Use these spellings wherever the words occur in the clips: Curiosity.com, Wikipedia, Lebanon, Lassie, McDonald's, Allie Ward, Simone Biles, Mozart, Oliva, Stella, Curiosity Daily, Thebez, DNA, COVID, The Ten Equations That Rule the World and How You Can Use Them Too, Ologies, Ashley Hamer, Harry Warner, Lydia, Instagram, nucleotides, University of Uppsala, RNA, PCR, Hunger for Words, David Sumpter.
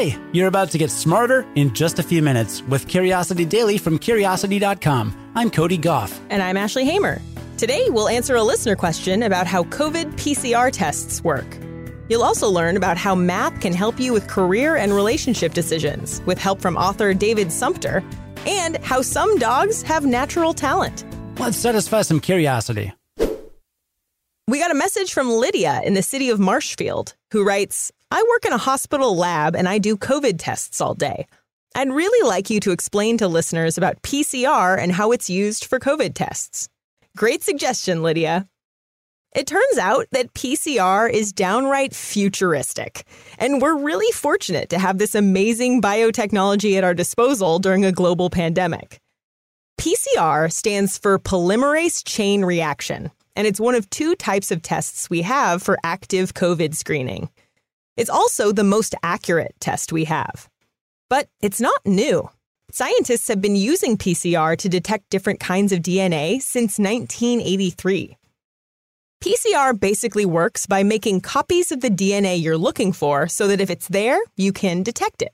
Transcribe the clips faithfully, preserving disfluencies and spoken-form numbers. Hi, you're about to get smarter in just a few minutes with Curiosity Daily from Curiosity dot com. I'm Cody Goff. And I'm Ashley Hamer. Today, we'll answer a listener question about how COVID P C R tests work. You'll also learn about how math can help you with career and relationship decisions, with help from author David Sumpter, and how some dogs have natural talent. Let's satisfy some curiosity. We got a message from Lydia in the city of Marshfield, who writes, I work in a hospital lab and I do COVID tests all day. I'd really like you to explain to listeners about P C R and how it's used for COVID tests. Great suggestion, Lydia. It turns out that P C R is downright futuristic, and we're really fortunate to have this amazing biotechnology at our disposal during a global pandemic. P C R stands for polymerase chain reaction, and it's one of two types of tests we have for active COVID screening. It's also the most accurate test we have. But it's not new. Scientists have been using P C R to detect different kinds of D N A since nineteen eighty-three. P C R basically works by making copies of the D N A you're looking for so that if it's there, you can detect it.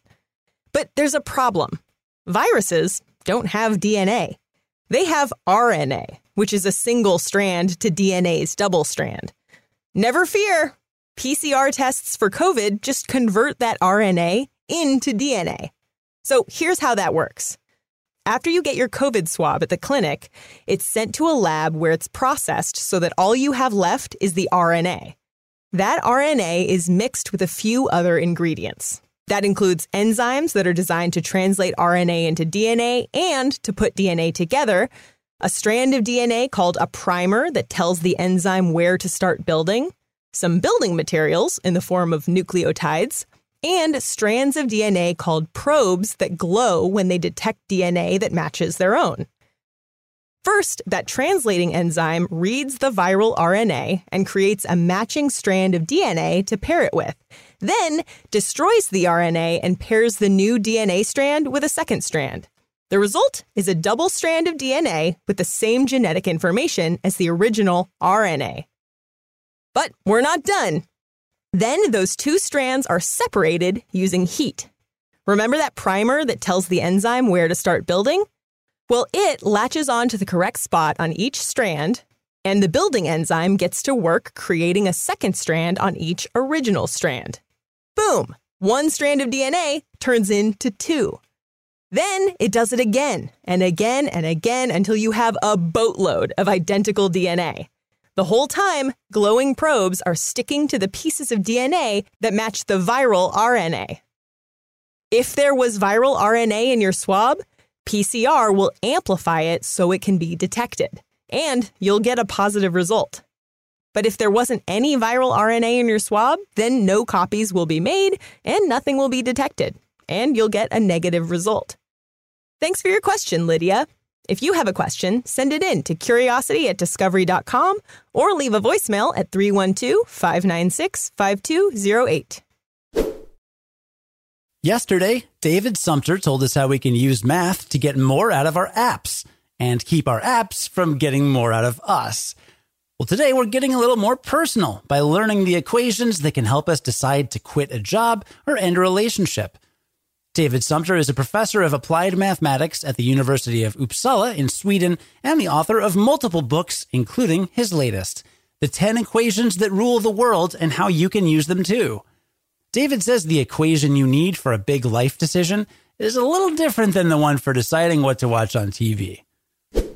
But there's a problem. Viruses don't have D N A. They have R N A, which is a single strand to D N A's double strand. Never fear, P C R tests for COVID just convert that R N A into D N A. So here's how that works. After you get your COVID swab at the clinic, it's sent to a lab where it's processed so that all you have left is the R N A. That R N A is mixed with a few other ingredients. That includes enzymes that are designed to translate R N A into D N A and to put D N A together, a strand of D N A called a primer that tells the enzyme where to start building, some building materials in the form of nucleotides, and strands of D N A called probes that glow when they detect D N A that matches their own. First, that translating enzyme reads the viral R N A and creates a matching strand of D N A to pair it with, then destroys the R N A and pairs the new D N A strand with a second strand. The result is a double strand of D N A with the same genetic information as the original R N A. But we're not done. Then those two strands are separated using heat. Remember that primer that tells the enzyme where to start building? Well, it latches on to the correct spot on each strand, and the building enzyme gets to work creating a second strand on each original strand. Boom! One strand of D N A turns into two. Then it does it again and again and again until you have a boatload of identical D N A. The whole time, glowing probes are sticking to the pieces of D N A that match the viral R N A. If there was viral R N A in your swab, P C R will amplify it so it can be detected, and you'll get a positive result. But if there wasn't any viral R N A in your swab, then no copies will be made and nothing will be detected, and you'll get a negative result. Thanks for your question, Lydia. If you have a question, send it in to curiosity at discovery dot com or leave a voicemail at three one two, five nine six, five two zero eight. Yesterday, David Sumpter told us how we can use math to get more out of our apps and keep our apps from getting more out of us. Well, today we're getting a little more personal by learning the equations that can help us decide to quit a job or end a relationship. David Sumpter is a professor of applied mathematics at the University of Uppsala in Sweden and the author of multiple books, including his latest, The Ten Equations That Rule the World and How You Can Use Them Too. David says the equation you need for a big life decision is a little different than the one for deciding what to watch on T V.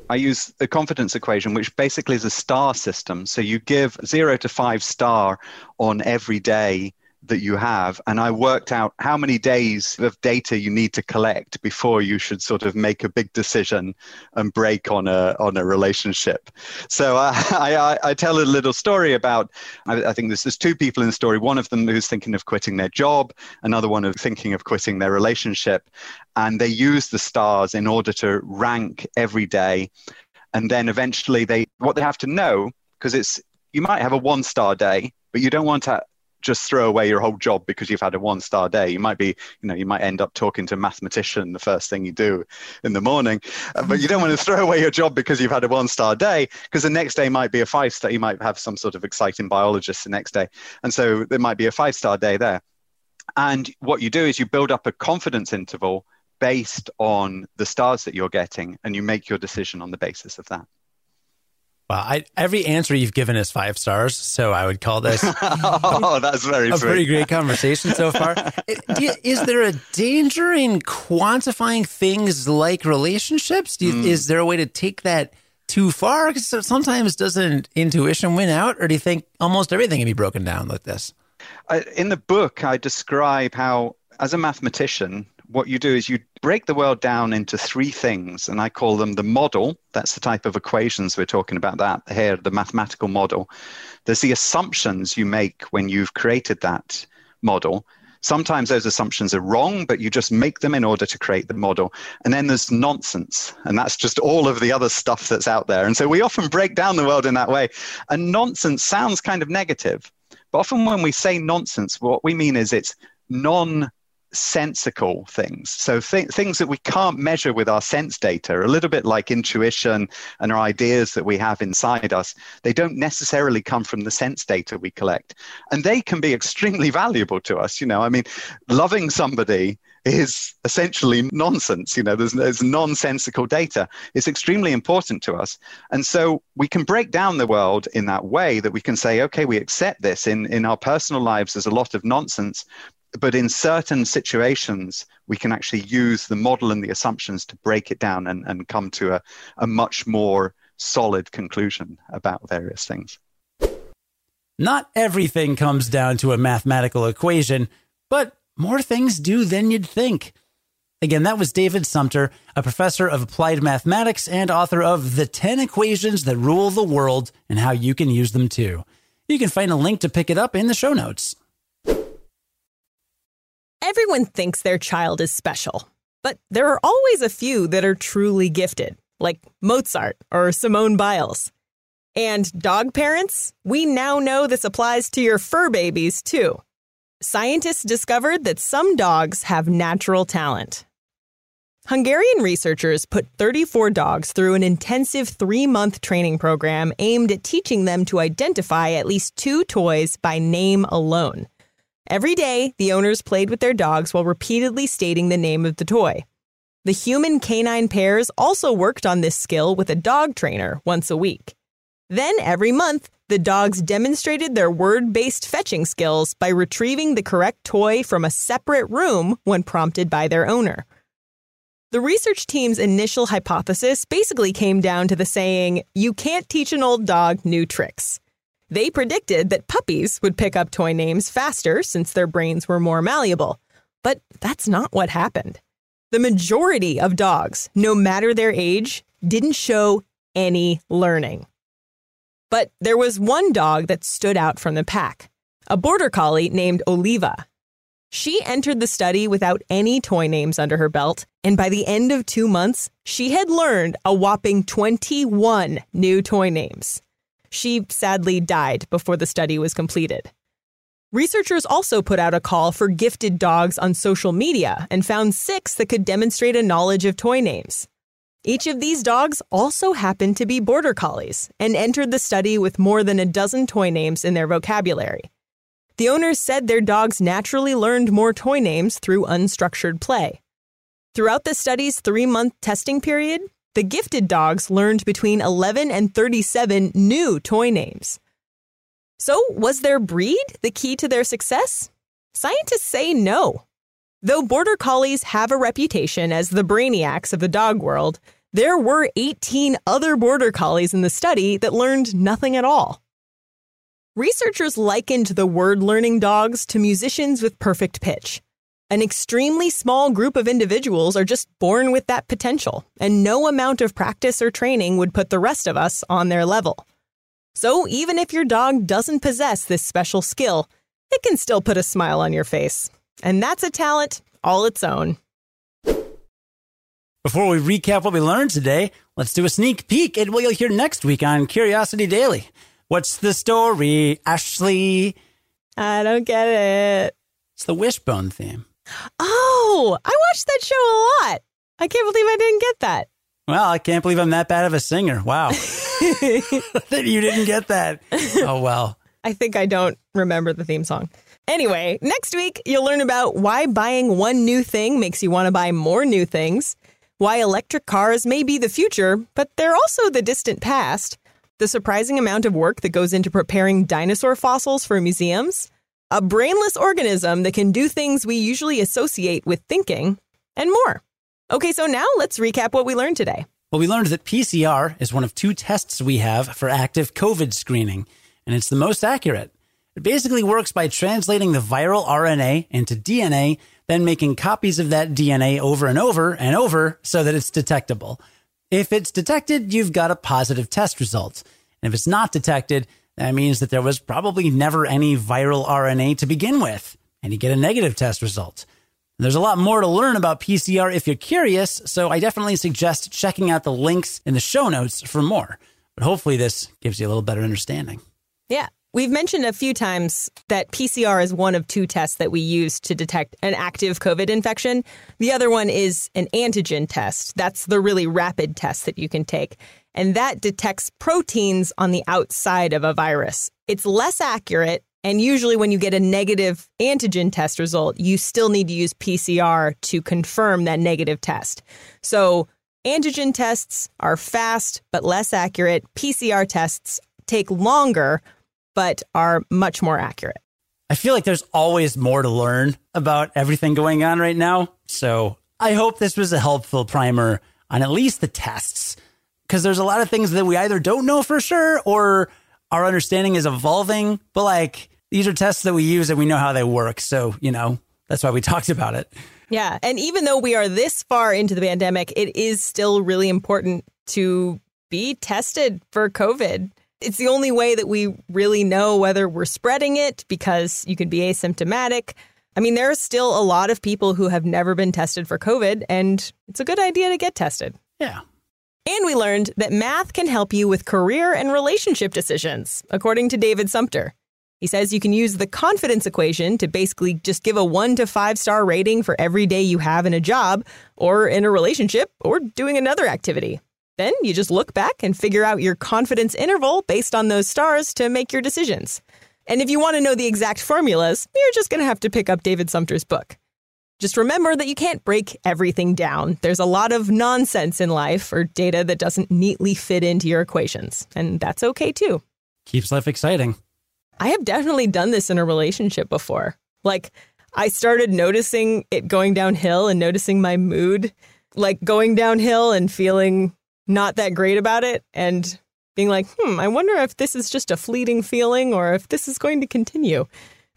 I use the confidence equation, which basically is a star system. So you give zero to five star on every day that you have, and I worked out how many days of data you need to collect before you should sort of make a big decision and break on a on a relationship. So uh, I, I, I tell a little story about, I, I think this, there's two people in the story, one of them who's thinking of quitting their job, another one of thinking of quitting their relationship, and they use the stars in order to rank every day. And then eventually they, what they have to know, because it's, you might have a one-star day, but you don't want to just throw away your whole job because you've had a one-star day. You might be, you know, you might end up talking to a mathematician the first thing you do in the morning, but you don't want to throw away your job because you've had a one-star day, because the next day might be a five-star. You might have some sort of exciting biologist the next day. And so there might be a five-star day there. And what you do is you build up a confidence interval based on the stars that you're getting, and you make your decision on the basis of that. Wow, I, every answer you've given is five stars, so I would call this oh, that's very a sweet. Pretty great conversation so far. Is there a danger in quantifying things like relationships? Do you, mm. Is there a way to take that too far? Because sometimes doesn't intuition win out, or do you think almost everything can be broken down like this? I, in the book, I describe how, as a mathematician, what you do is you break the world down into three things, and I call them the model. That's the type of equations we're talking about that here, the mathematical model. There's the assumptions you make when you've created that model. Sometimes those assumptions are wrong, but you just make them in order to create the model. And then there's nonsense, and that's just all of the other stuff that's out there. And so we often break down the world in that way. And nonsense sounds kind of negative, but often when we say nonsense, what we mean is it's non sensical things. So th- things that we can't measure with our sense data, a little bit like intuition and our ideas that we have inside us. They don't necessarily come from the sense data we collect. And they can be extremely valuable to us. You know, I mean, loving somebody is essentially nonsense. You know, there's, there's nonsensical data. It's extremely important to us. And so we can break down the world in that way that we can say, okay, we accept this. In, in our personal lives, there's a lot of nonsense, but in certain situations, we can actually use the model and the assumptions to break it down and, and come to a, a much more solid conclusion about various things. Not everything comes down to a mathematical equation, but more things do than you'd think. Again, that was David Sumpter, a professor of applied mathematics and author of The Ten Equations That Rule the World and How You Can Use Them Too. You can find a link to pick it up in the show notes. Everyone thinks their child is special, but there are always a few that are truly gifted, like Mozart or Simone Biles. And dog parents, we now know this applies to your fur babies, too. Scientists discovered that some dogs have natural talent. Hungarian researchers put thirty-four dogs through an intensive three-month training program aimed at teaching them to identify at least two toys by name alone. Every day, the owners played with their dogs while repeatedly stating the name of the toy. The human canine pairs also worked on this skill with a dog trainer once a week. Then every month, the dogs demonstrated their word-based fetching skills by retrieving the correct toy from a separate room when prompted by their owner. The research team's initial hypothesis basically came down to the saying, "You can't teach an old dog new tricks." They predicted that puppies would pick up toy names faster since their brains were more malleable. But that's not what happened. The majority of dogs, no matter their age, didn't show any learning. But there was one dog that stood out from the pack, a Border Collie named Oliva. She entered the study without any toy names under her belt, and by the end of two months, she had learned a whopping twenty-one new toy names. She sadly died before the study was completed. Researchers also put out a call for gifted dogs on social media and found six that could demonstrate a knowledge of toy names. Each of these dogs also happened to be Border Collies and entered the study with more than a dozen toy names in their vocabulary. The owners said their dogs naturally learned more toy names through unstructured play. Throughout the study's three-month testing period, the gifted dogs learned between eleven and thirty-seven new toy names. So, was their breed the key to their success? Scientists say no. Though Border Collies have a reputation as the brainiacs of the dog world, there were eighteen other Border Collies in the study that learned nothing at all. Researchers likened the word-learning dogs to musicians with perfect pitch. An extremely small group of individuals are just born with that potential, and no amount of practice or training would put the rest of us on their level. So even if your dog doesn't possess this special skill, it can still put a smile on your face. And that's a talent all its own. Before we recap what we learned today, let's do a sneak peek at what you'll hear next week on Curiosity Daily. What's the story, Ashley? I don't get it. It's the Wishbone theme. Oh, I watched that show a lot. I can't believe I didn't get that. Well, I can't believe I'm that bad of a singer. Wow. That you didn't get that. Oh, well. I think I don't remember the theme song. Anyway, next week, you'll learn about why buying one new thing makes you want to buy more new things, why electric cars may be the future, but they're also the distant past, the surprising amount of work that goes into preparing dinosaur fossils for museums, a brainless organism that can do things we usually associate with thinking, and more. Okay, so now let's recap what we learned today. Well, we learned that P C R is one of two tests we have for active COVID screening, and it's the most accurate. It basically works by translating the viral R N A into D N A, then making copies of that D N A over and over and over so that it's detectable. If it's detected, you've got a positive test result. And if it's not detected, that means that there was probably never any viral R N A to begin with, and you get a negative test result. And there's a lot more to learn about P C R if you're curious, so I definitely suggest checking out the links in the show notes for more. But hopefully this gives you a little better understanding. Yeah. We've mentioned a few times that P C R is one of two tests that we use to detect an active COVID infection. The other one is an antigen test. That's the really rapid test that you can take. And that detects proteins on the outside of a virus. It's less accurate. And usually when you get a negative antigen test result, you still need to use P C R to confirm that negative test. So antigen tests are fast but less accurate. P C R tests take longer but are much more accurate. I feel like there's always more to learn about everything going on right now. So I hope this was a helpful primer on at least the tests, because there's a lot of things that we either don't know for sure or our understanding is evolving. But like, these are tests that we use and we know how they work. So, you know, that's why we talked about it. Yeah. And even though we are this far into the pandemic, it is still really important to be tested for COVID. It's the only way that we really know whether we're spreading it, because you can be asymptomatic. I mean, there are still a lot of people who have never been tested for COVID, and it's a good idea to get tested. Yeah. And we learned that math can help you with career and relationship decisions, according to David Sumpter. He says you can use the confidence equation to basically just give a one to five star rating for every day you have in a job or in a relationship or doing another activity. Then you just look back and figure out your confidence interval based on those stars to make your decisions. And if you want to know the exact formulas, you're just going to have to pick up David Sumpter's book. Just remember that you can't break everything down. There's a lot of nonsense in life or data that doesn't neatly fit into your equations. And that's okay, too. Keeps life exciting. I have definitely done this in a relationship before. Like, I started noticing it going downhill and noticing my mood, like going downhill and feeling not that great about it and being like, hmm, I wonder if this is just a fleeting feeling or if this is going to continue.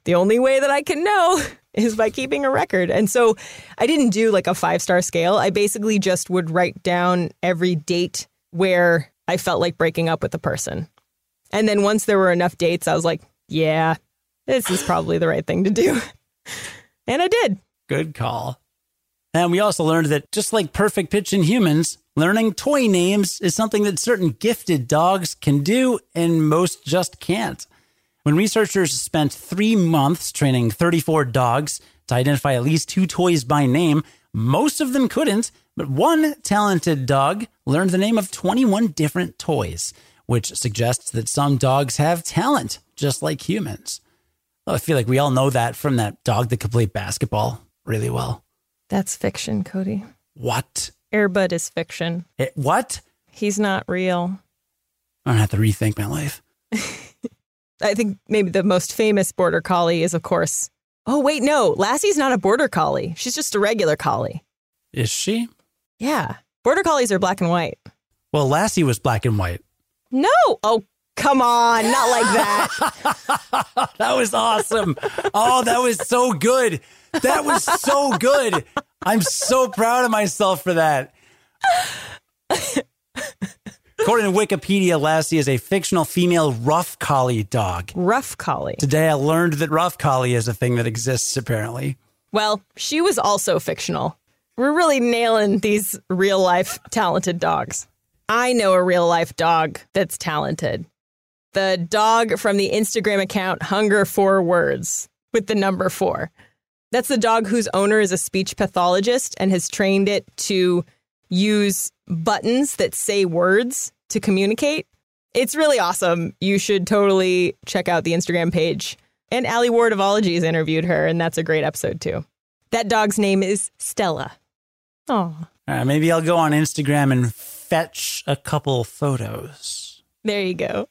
The only way that I can know is by keeping a record. And so I didn't do like a five-star scale. I basically just would write down every date where I felt like breaking up with the person. And then once there were enough dates, I was like, yeah, this is probably the right thing to do. And I did. Good call. And we also learned that just like perfect pitch in humans, learning toy names is something that certain gifted dogs can do and most just can't. When researchers spent three months training thirty-four dogs to identify at least two toys by name, most of them couldn't, but one talented dog learned the name of twenty-one different toys, which suggests that some dogs have talent, just like humans. Well, I feel like we all know that from that dog that could play basketball really well. That's fiction, Cody. What? Air Bud is fiction. It, what? He's not real. I don't have to rethink my life. I think maybe the most famous Border Collie is, of course. Oh, wait, no. Lassie's not a Border Collie. She's just a regular collie. Is she? Yeah. Border Collies are black and white. Well, Lassie was black and white. No. Oh, come on. Not like that. That was awesome. Oh, that was so good. That was so good. I'm so proud of myself for that. According to Wikipedia, Lassie is a fictional female rough collie dog. Rough collie. Today I learned that rough collie is a thing that exists, apparently. Well, she was also fictional. We're really nailing these real-life talented dogs. I know a real-life dog that's talented. The dog from the Instagram account Hunger for Words with the number four. That's the dog whose owner is a speech pathologist and has trained it to use buttons that say words to communicate. It's really awesome. You should totally check out the Instagram page And Allie Ward of Ologies interviewed her, and that's a great episode, too. That dog's name is Stella. Aw. Uh, maybe I'll go on Instagram and fetch a couple photos. There you go.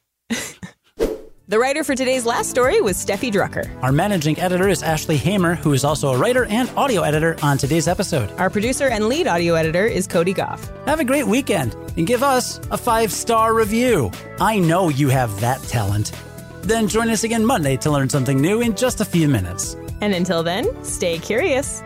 The writer for today's last story was Steffi Drucker. Our managing editor is Ashley Hamer, who is also a writer and audio editor on today's episode. Our producer and lead audio editor is Cody Goff. Have a great weekend and give us a five-star review. I know you have that talent. Then join us again Monday to learn something new in just a few minutes. And until then, stay curious.